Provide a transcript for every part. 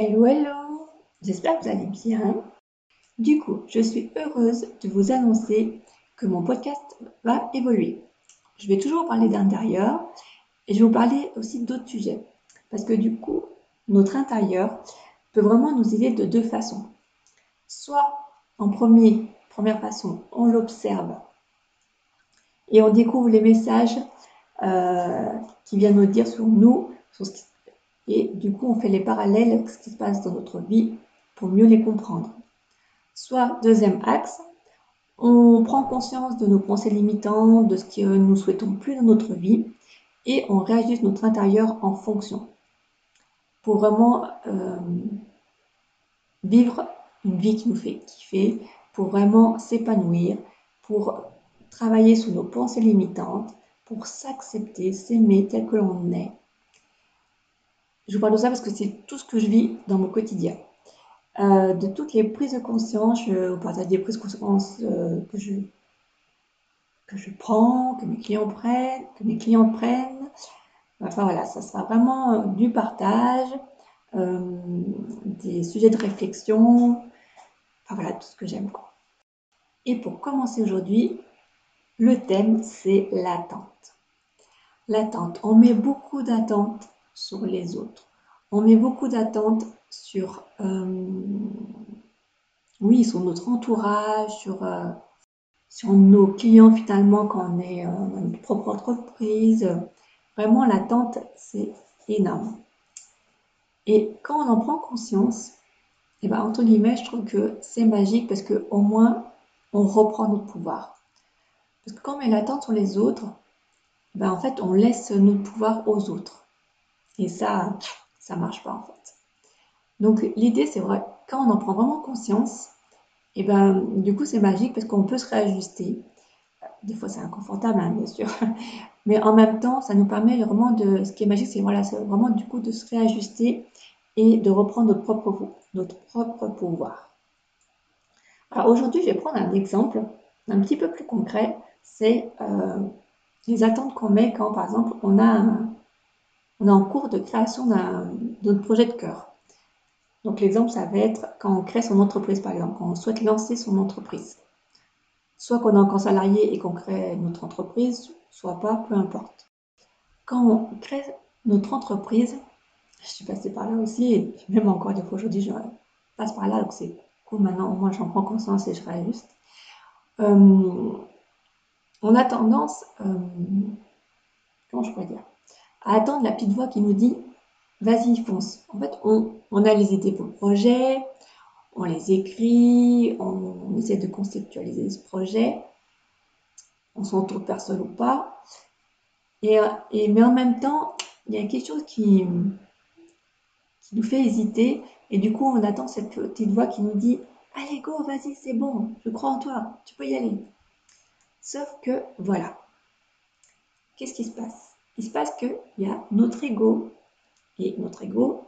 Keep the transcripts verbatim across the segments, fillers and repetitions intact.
Hello, hello! J'espère que vous allez bien. Du coup, je suis heureuse de vous annoncer que mon podcast va évoluer. Je vais toujours parler d'intérieur et je vais vous parler aussi d'autres sujets. Parce que du coup, notre intérieur peut vraiment nous aider de deux façons. Soit en premier, première façon, on l'observe et on découvre les messages euh, qui viennent nous dire sur nous, sur ce qui Et du coup, on fait les parallèles avec ce qui se passe dans notre vie pour mieux les comprendre. Soit, deuxième axe, on prend conscience de nos pensées limitantes, de ce que nous ne souhaitons plus dans notre vie et on réajuste notre intérieur en fonction pour vraiment euh, vivre une vie qui nous fait kiffer, pour vraiment s'épanouir, pour travailler sur nos pensées limitantes, pour s'accepter, s'aimer tel que l'on est. Je vous parle de ça parce que c'est tout ce que je vis dans mon quotidien. Euh, de toutes les prises de conscience, je vous partage des prises de conscience euh, que, je, que je prends, que mes clients prennent, que mes clients prennent. Enfin voilà, ça sera vraiment du partage, euh, des sujets de réflexion. Enfin voilà, tout ce que j'aime, quoi. Et pour commencer aujourd'hui, le thème, c'est l'attente. L'attente, on met beaucoup d'attente sur les autres. On met beaucoup d'attentes sur, euh, oui, sur notre entourage, sur, euh, sur nos clients finalement quand on est euh, dans notre propre entreprise. Vraiment, l'attente, c'est énorme. Et quand on en prend conscience, et ben, entre guillemets, je trouve que c'est magique parce qu'au moins, on reprend notre pouvoir. Parce que quand on met l'attente sur les autres, ben, en fait, on laisse notre pouvoir aux autres. Et ça, ça ne marche pas en fait. Donc l'idée, c'est vrai, quand on en prend vraiment conscience, et ben du coup c'est magique parce qu'on peut se réajuster. Des fois c'est inconfortable, hein, bien sûr. Mais en même temps, ça nous permet vraiment de... Ce qui est magique, c'est voilà, c'est vraiment du coup de se réajuster et de reprendre notre propre, notre propre pouvoir. Alors aujourd'hui, je vais prendre un exemple un petit peu plus concret. C'est euh, les attentes qu'on met quand, par exemple, on a un... On est en cours de création d'un notre projet de cœur. Donc l'exemple, ça va être quand on crée son entreprise, par exemple, quand on souhaite lancer son entreprise. Soit qu'on est encore salarié et qu'on crée notre entreprise, soit pas, peu importe. Quand on crée notre entreprise, je suis passée par là aussi, et même encore des fois aujourd'hui, je passe par là, donc c'est cool, maintenant au moins j'en prends conscience et je réajuste. Euh, on a tendance, euh, comment je pourrais dire, à attendre la petite voix qui nous dit « vas-y, fonce ». En fait, on, on a les idées pour le projet, on les écrit, on, on essaie de conceptualiser ce projet, on s'entoure de personne ou pas. Et, et, mais en même temps, il y a quelque chose qui, qui nous fait hésiter et du coup, on attend cette petite voix qui nous dit « allez, go, vas-y, c'est bon, je crois en toi, tu peux y aller ». Sauf que, voilà, qu'est-ce qui se passe ? Il se passe qu'il y a notre ego. Et notre ego,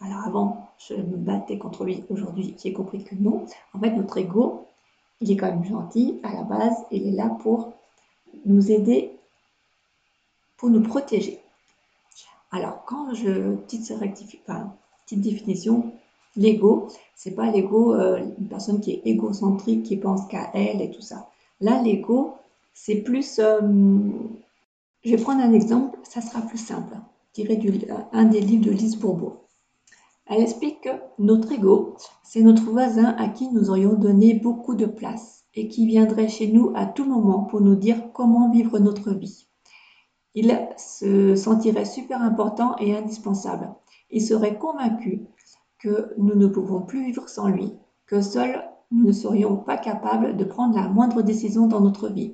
alors avant, je me battais contre lui. Aujourd'hui, j'ai compris que non. En fait, notre ego, il est quand même gentil à la base. Il est là pour nous aider, pour nous protéger. Alors, quand je... Petite, rectifi... enfin, petite définition, l'ego, c'est pas l'ego, euh, une personne qui est égocentrique, qui pense qu'à elle et tout ça. Là, l'ego, c'est plus... Euh, Je vais prendre un exemple, ça sera plus simple. Tiré d'un des livres de Lise Bourbeau. Elle explique que notre ego, c'est notre voisin à qui nous aurions donné beaucoup de place et qui viendrait chez nous à tout moment pour nous dire comment vivre notre vie. Il se sentirait super important et indispensable. Il serait convaincu que nous ne pouvons plus vivre sans lui, que seuls nous ne serions pas capables de prendre la moindre décision dans notre vie.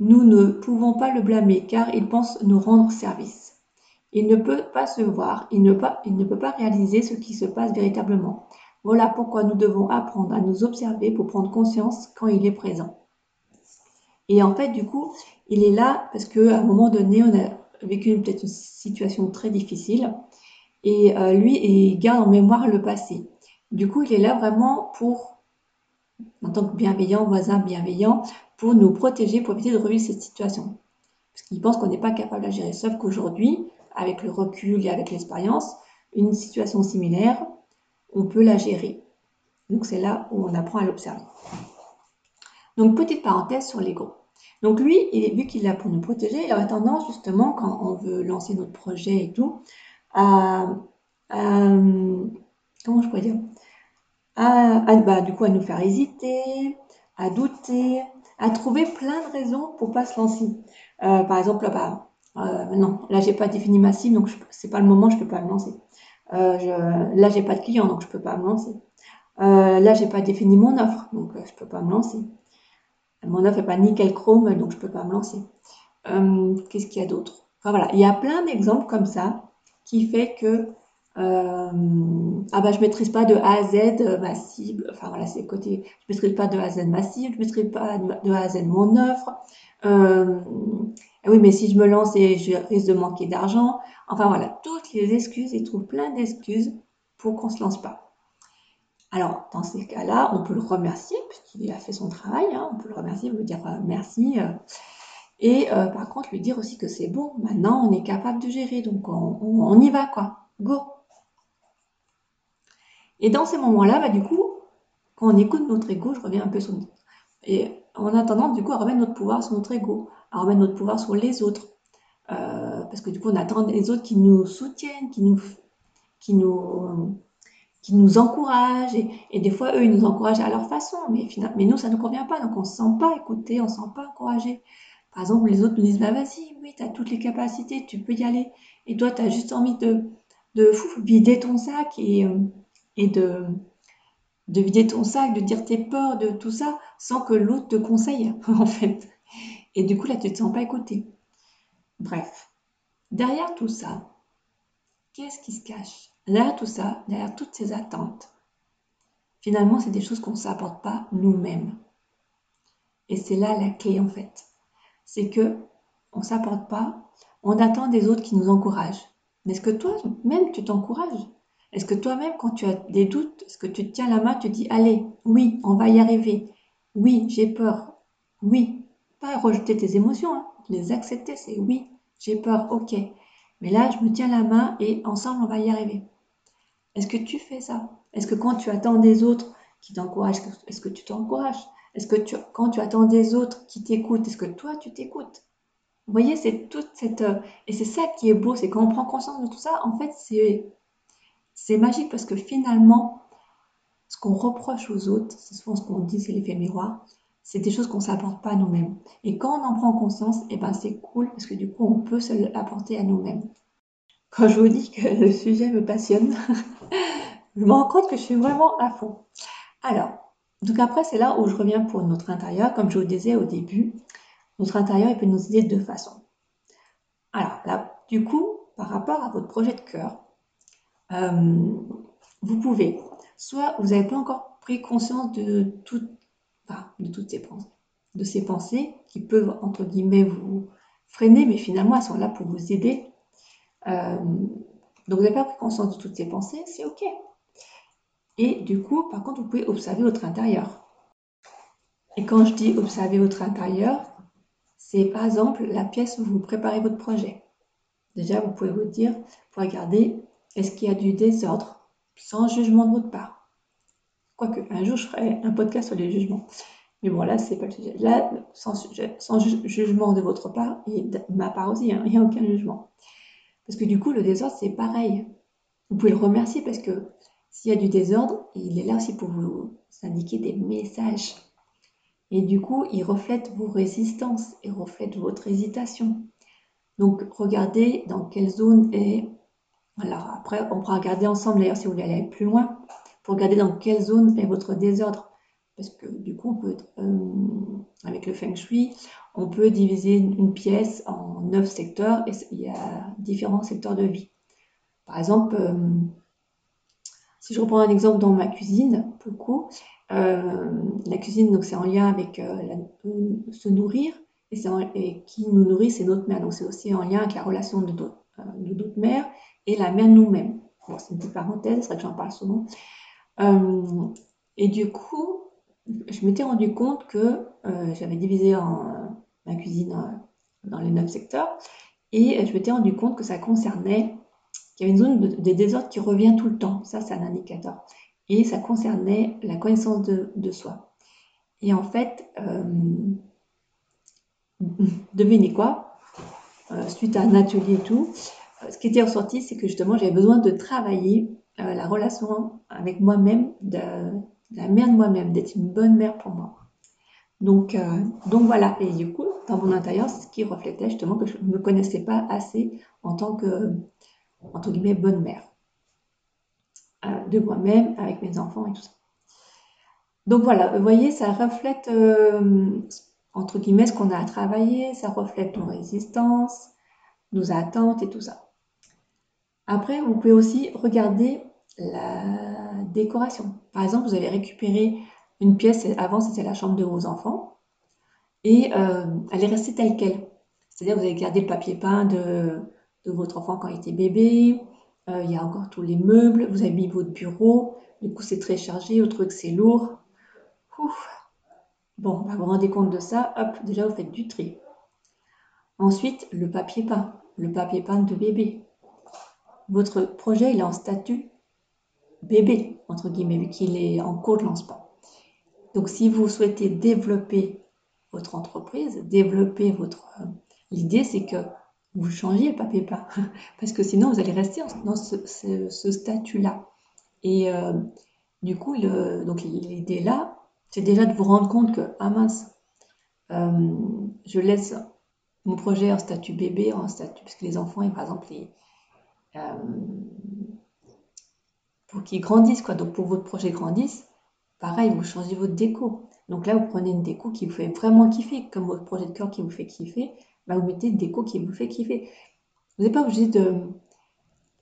Nous ne pouvons pas le blâmer car il pense nous rendre service. Il ne peut pas se voir, il ne, pas, il ne peut pas réaliser ce qui se passe véritablement. Voilà pourquoi nous devons apprendre à nous observer pour prendre conscience quand il est présent. Et en fait, du coup, il est là parce qu'à un moment donné, on a vécu peut-être une situation très difficile et euh, lui, il garde en mémoire le passé. Du coup, il est là vraiment pour, en tant que bienveillant, voisin bienveillant, pour nous protéger, pour éviter de revivre cette situation. Parce qu'il pense qu'on n'est pas capable de la gérer. Sauf qu'aujourd'hui, avec le recul et avec l'expérience, une situation similaire, on peut la gérer. Donc c'est là où on apprend à l'observer. Donc petite parenthèse sur l'ego. Donc lui, il est, vu qu'il est là pour nous protéger, il aurait tendance justement, quand on veut lancer notre projet et tout, à, à comment je pourrais dire, à, à, bah, du coup à nous faire hésiter, à douter, à trouver plein de raisons pour ne pas se lancer. Euh, par exemple, bah, euh, non, là j'ai pas défini ma cible, donc c'est pas le moment, je peux pas me lancer. Euh, je, là j'ai pas de client, donc je peux pas me lancer. Euh, là j'ai pas défini mon offre, donc euh, je peux pas me lancer. Mon offre n'est pas nickel chrome, donc je peux pas me lancer. Euh, qu'est-ce qu'il y a d'autre? Enfin voilà, il y a plein d'exemples comme ça qui fait que euh, ah bah je maîtrise pas de A à Z ma cible. Enfin voilà, c'est le côté. Je maîtrise pas de A à Z ma cible, je maîtrise pas de A à Z mon offre. Euh, oui, mais si je me lance, et je risque de manquer d'argent. Enfin voilà, toutes les excuses, ils trouvent plein d'excuses pour qu'on se lance pas. Alors, dans ces cas-là, on peut le remercier, puisqu'il a fait son travail, hein, on peut le remercier, lui dire euh, merci, euh, et euh, par contre, lui dire aussi que c'est bon, maintenant, on est capable de gérer, donc on, on, on y va, quoi, go. Et dans ces moments-là, bah, du coup, quand on écoute notre ego, je reviens un peu sur... Et on a tendance, du coup, à remettre notre pouvoir sur notre ego, à remettre notre pouvoir sur les autres, euh, parce que du coup, on attend les autres qui nous soutiennent, qui nous... Qui nous euh, qui nous encouragent, et, et des fois, eux, ils nous encouragent à leur façon, mais, mais nous, ça ne nous convient pas, donc on ne se sent pas écouté, on ne se sent pas encouragé. Par exemple, les autres nous disent, bah vas-y, oui, tu as toutes les capacités, tu peux y aller, et toi, tu as juste envie de, de fou, vider ton sac, et, et de, de vider ton sac, de dire tes peurs, de tout ça, sans que l'autre te conseille, en fait. Et du coup, là, tu ne te sens pas écouté. Bref, derrière tout ça, qu'est-ce qui se cache ? Derrière tout ça, derrière toutes ces attentes, finalement, c'est des choses qu'on ne s'apporte pas nous-mêmes. Et c'est là la clé, en fait. C'est que on ne s'apporte pas, on attend des autres qui nous encouragent. Mais est-ce que toi-même, tu t'encourages? Est-ce que toi-même, quand tu as des doutes, est-ce que tu te tiens la main, tu te dis, allez, oui, on va y arriver. Oui, j'ai peur. Oui, pas rejeter tes émotions, hein. Les accepter, c'est oui, j'ai peur, ok. Mais là, je me tiens la main et ensemble, on va y arriver. Est-ce que tu fais ça? Est-ce que quand tu attends des autres qui t'encouragent, est-ce que tu t'encourages? Est-ce que tu, quand tu attends des autres qui t'écoutent, est-ce que toi, tu t'écoutes? Vous voyez, c'est toute cette... Et c'est ça qui est beau, c'est quand on prend conscience de tout ça, en fait, c'est, c'est magique parce que finalement, ce qu'on reproche aux autres, c'est souvent ce qu'on dit, c'est l'effet miroir, c'est des choses qu'on ne s'apporte pas à nous-mêmes. Et quand on en prend conscience, eh ben c'est cool parce que du coup, on peut se l'apporter à nous-mêmes. Quand je vous dis que le sujet me passionne, je me rends compte que je suis vraiment à fond. Alors, donc après, c'est là où je reviens pour notre intérieur. Comme je vous disais au début, notre intérieur, il peut nous aider de deux façons. Alors, là, du coup, par rapport à votre projet de cœur, euh, vous pouvez, soit vous n'avez pas encore pris conscience de tout, enfin, de toutes ces pensées, de ces pensées qui peuvent, entre guillemets, vous freiner, mais finalement, elles sont là pour vous aider. Euh, donc vous n'avez pas pris conscience de toutes ces pensées, c'est ok. Et du coup, par contre, vous pouvez observer votre intérieur. Et quand je dis observer votre intérieur, c'est par exemple la pièce où vous préparez votre projet. Déjà, vous pouvez vous dire, vous regardez, est-ce qu'il y a du désordre, sans jugement de votre part. Quoique, un jour, je ferai un podcast sur les jugements. Mais bon, là, c'est pas le sujet. Là, sans, sujet, sans ju- jugement de votre part, et de ma part aussi, hein, il n'y a aucun jugement. Parce que du coup, le désordre, c'est pareil. Vous pouvez le remercier parce que s'il y a du désordre, il est là aussi pour vous indiquer des messages. Et du coup, il reflète vos résistances, il reflète votre hésitation. Donc, regardez dans quelle zone est... Alors, après, on pourra regarder ensemble, d'ailleurs, si vous voulez aller plus loin, pour regarder dans quelle zone est votre désordre. Parce que du coup, on peut, euh, avec le Feng Shui, on peut diviser une pièce en neuf secteurs et il y a différents secteurs de vie. Par exemple, euh, si je reprends un exemple dans ma cuisine, pour le coup, euh, la cuisine, donc, c'est en lien avec euh, la, euh, se nourrir et, c'est en, et qui nous nourrit, c'est notre mère. Donc c'est aussi en lien avec la relation de, do, euh, de notre mère et la mère nous-mêmes. Bon, c'est une petite parenthèse, c'est vrai que j'en parle souvent. Euh, et du coup, je m'étais rendu compte que euh, j'avais divisé en, euh, ma cuisine euh, dans les neuf secteurs et je m'étais rendu compte que ça concernait qu'il y a une zone de désordre qui revient tout le temps. Ça, c'est un indicateur. Et ça concernait la connaissance de, de soi. Et en fait, euh, devinez quoi, euh, suite à un atelier et tout, euh, ce qui était ressorti, c'est que justement, j'avais besoin de travailler euh, la relation avec moi-même, de, de la mère de moi-même, d'être une bonne mère pour moi. Donc, euh, donc voilà, et du coup, dans mon intérieur, c'est ce qui reflétait justement que je ne me connaissais pas assez en tant que, entre guillemets, bonne mère euh, de moi-même, avec mes enfants et tout ça. Donc voilà, vous voyez, ça reflète, euh, entre guillemets, ce qu'on a à travailler, ça reflète nos résistances, nos attentes et tout ça. Après, vous pouvez aussi regarder la décoration. Par exemple, vous allez récupérer une pièce, avant c'était la chambre de vos enfants, et euh, elle est restée telle qu'elle. C'est-à-dire que vous avez gardé le papier peint de, de votre enfant quand il était bébé, euh, il y a encore tous les meubles, vous avez mis votre bureau, du coup c'est très chargé, votre truc c'est lourd. Ouf. Bon, bah, vous vous rendez compte de ça, hop, déjà vous faites du tri. Ensuite, le papier peint, le papier peint de bébé. Votre projet, il est en statut bébé, entre guillemets, vu qu'il est en cours de lancement. Donc, si vous souhaitez développer votre entreprise, développer votre... Euh, l'idée, c'est que vous changiez le papier peint. Parce que sinon, vous allez rester dans ce, ce, ce statut-là. Et euh, du coup, le, donc, l'idée là, c'est déjà de vous rendre compte que, ah mince, euh, je laisse mon projet en statut bébé, en statut... Parce que les enfants, par exemple, ils, euh, pour qu'ils grandissent, quoi. Donc, pour que votre projet grandisse, pareil, vous changez votre déco. Donc là, vous prenez une déco qui vous fait vraiment kiffer, comme votre projet de cœur qui vous fait kiffer, bah vous mettez une déco qui vous fait kiffer. Vous n'êtes pas obligé de,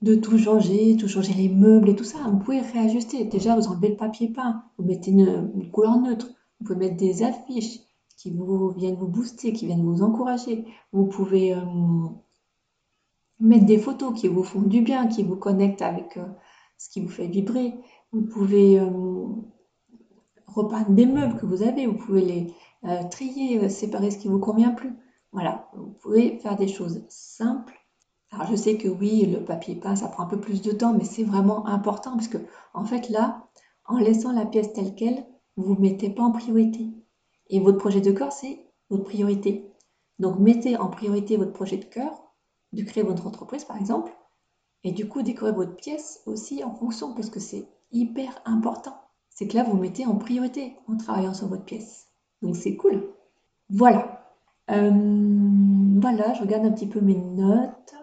de tout changer, tout changer les meubles et tout ça. Vous pouvez réajuster. Déjà, vous enlevez le papier peint, vous mettez une, une couleur neutre. Vous pouvez mettre des affiches qui vous, viennent vous booster, qui viennent vous encourager. Vous pouvez euh, mettre des photos qui vous font du bien, qui vous connectent avec euh, ce qui vous fait vibrer. Vous pouvez... Euh, repeindre des meubles que vous avez, vous pouvez les euh, trier, séparer ce qui ne vous convient plus. Voilà, vous pouvez faire des choses simples. Alors je sais que oui, le papier peint, ça prend un peu plus de temps, mais c'est vraiment important parce que en fait là, en laissant la pièce telle qu'elle, vous ne mettez pas en priorité. Et votre projet de cœur, c'est votre priorité. Donc mettez en priorité votre projet de cœur, de créer votre entreprise par exemple, et du coup décorez votre pièce aussi en fonction parce que c'est hyper important. C'est que là, vous mettez en priorité en travaillant sur votre pièce. Donc, c'est cool. Voilà. Euh, voilà, je regarde un petit peu mes notes.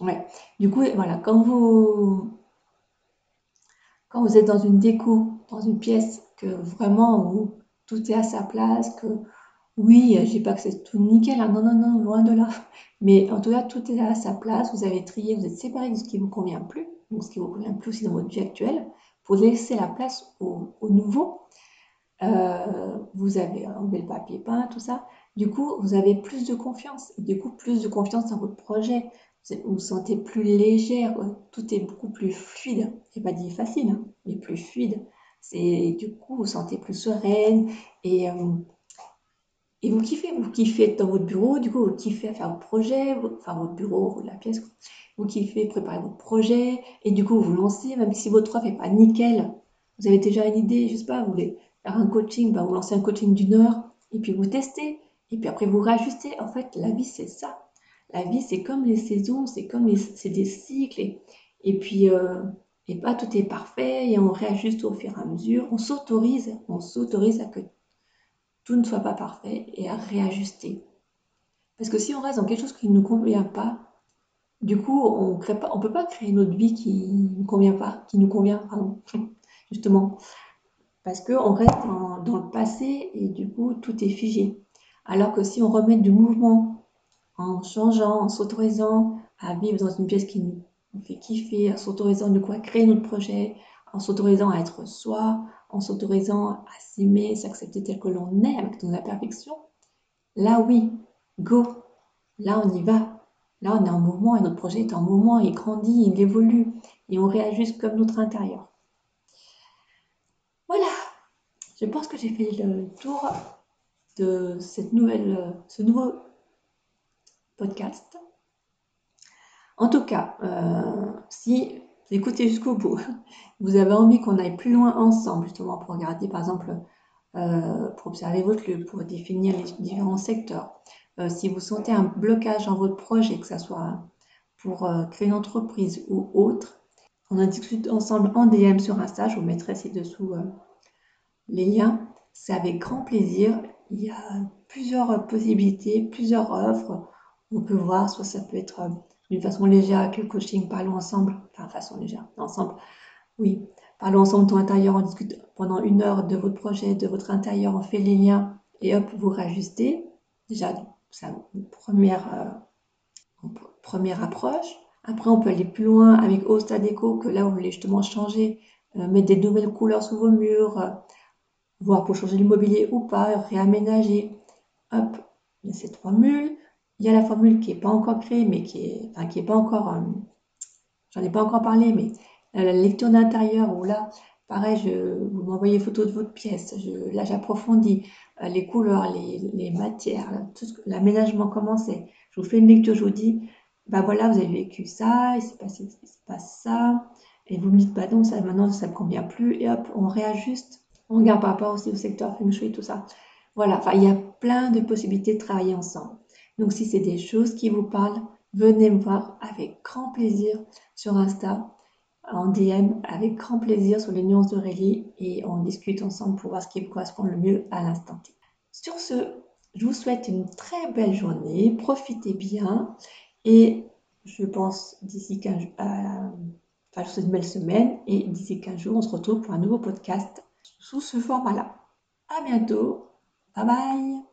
Ouais. Du coup, voilà, quand vous, quand vous êtes dans une déco, dans une pièce, que vraiment, où tout est à sa place, que oui, je ne dis pas que c'est tout nickel, hein, non, non, non, loin de là. Mais en tout cas, tout est à sa place, vous avez trié, vous êtes séparé de ce qui ne vous convient plus, donc ce qui ne vous convient plus aussi dans votre vie actuelle. Pour laisser la place au, au nouveau, euh, vous avez enlevé le papier peint, tout ça. Du coup, vous avez plus de confiance. Du coup, plus de confiance dans votre projet. Vous vous sentez plus légère. Tout est beaucoup plus fluide. Je n'ai pas dit facile, hein, mais plus fluide. C'est, du coup, vous vous sentez plus sereine. Et, euh, et vous kiffez. Vous kiffez être dans votre bureau. Du coup, vous kiffez à faire votre projet. Vous, enfin, votre bureau, la pièce, quoi. Vous kiffez préparer votre projet et du coup vous lancez, même si votre offre n'est pas nickel, vous avez déjà une idée, je ne sais pas, vous voulez faire un coaching, ben vous lancez un coaching d'une heure et puis vous testez et puis après vous réajustez. En fait, la vie c'est ça. La vie c'est comme les saisons, c'est comme les, c'est des cycles et, et puis euh, et pas tout est parfait et on réajuste au fur et à mesure. On s'autorise, on s'autorise à que tout ne soit pas parfait et à réajuster. Parce que si on reste dans quelque chose qui ne nous convient pas, du coup, on ne peut pas créer notre vie qui nous convient pas, qui nous convient, pardon, justement, parce qu'on reste en, dans le passé et du coup, tout est figé. Alors que si on remet du mouvement en changeant, en s'autorisant à vivre dans une pièce qui nous fait kiffer, en s'autorisant du coup à créer notre projet, en s'autorisant à être soi, en s'autorisant à s'aimer, s'accepter tel que l'on est avec nos imperfections, là oui, go, là on y va. Là, on est en mouvement et notre projet est en mouvement, il grandit, il évolue et on réajuste comme notre intérieur. Voilà, je pense que j'ai fait le tour de cette nouvelle, ce nouveau podcast. En tout cas, euh, si écoutez jusqu'au bout, vous avez envie qu'on aille plus loin ensemble, justement pour regarder, par exemple, euh, pour observer votre lieu, pour définir les différents secteurs. Euh, si vous sentez un blocage dans votre projet, que ce soit pour euh, créer une entreprise ou autre, on en discute ensemble en D M sur Insta, je vous mettrai ci-dessous euh, les liens. C'est avec grand plaisir. Il y a plusieurs possibilités, plusieurs offres. On peut voir, soit ça peut être d'une façon légère avec le coaching, parlons ensemble, enfin façon légère, ensemble, oui, parlons ensemble de ton intérieur, on discute pendant une heure de votre projet, de votre intérieur, on fait les liens et hop, vous réajustez. Déjà, c'est une première, euh, une première approche. Après, on peut aller plus loin avec Hosta Déco, que là, vous voulez justement changer, euh, mettre des nouvelles couleurs sous vos murs, euh, voir pour changer le mobilier ou pas, réaménager. Hop, il y a ces trois formules. Il y a la formule qui n'est pas encore créée, mais qui est, enfin, qui est pas encore, euh, j'en ai pas encore parlé, mais la lecture d'intérieur, où là, pareil, je, vous m'envoyez photo de votre pièce, je, là j'approfondis euh, les couleurs, les, les matières, là, tout ce, l'aménagement, comment c'est. Je vous fais une lecture, je vous dis, bah voilà, vous avez vécu ça, il s'est passé, il se passe ça, et vous me dites, bah non, ça maintenant ça ne me convient plus, et hop, on réajuste, on regarde par rapport aussi au secteur Feng Shui, tout ça. Voilà, enfin, il y a plein de possibilités de travailler ensemble. Donc, si c'est des choses qui vous parlent, venez me voir avec grand plaisir sur Insta, en D M, avec grand plaisir sur les nuances d'Aurélie et on discute ensemble pour voir ce qui vous correspond le mieux à l'instant T. Sur ce, je vous souhaite une très belle journée, profitez bien et je pense d'ici quinze jours, euh, enfin, je vous souhaite une belle semaine et d'ici quinze jours, on se retrouve pour un nouveau podcast sous ce format-là. À bientôt, bye bye!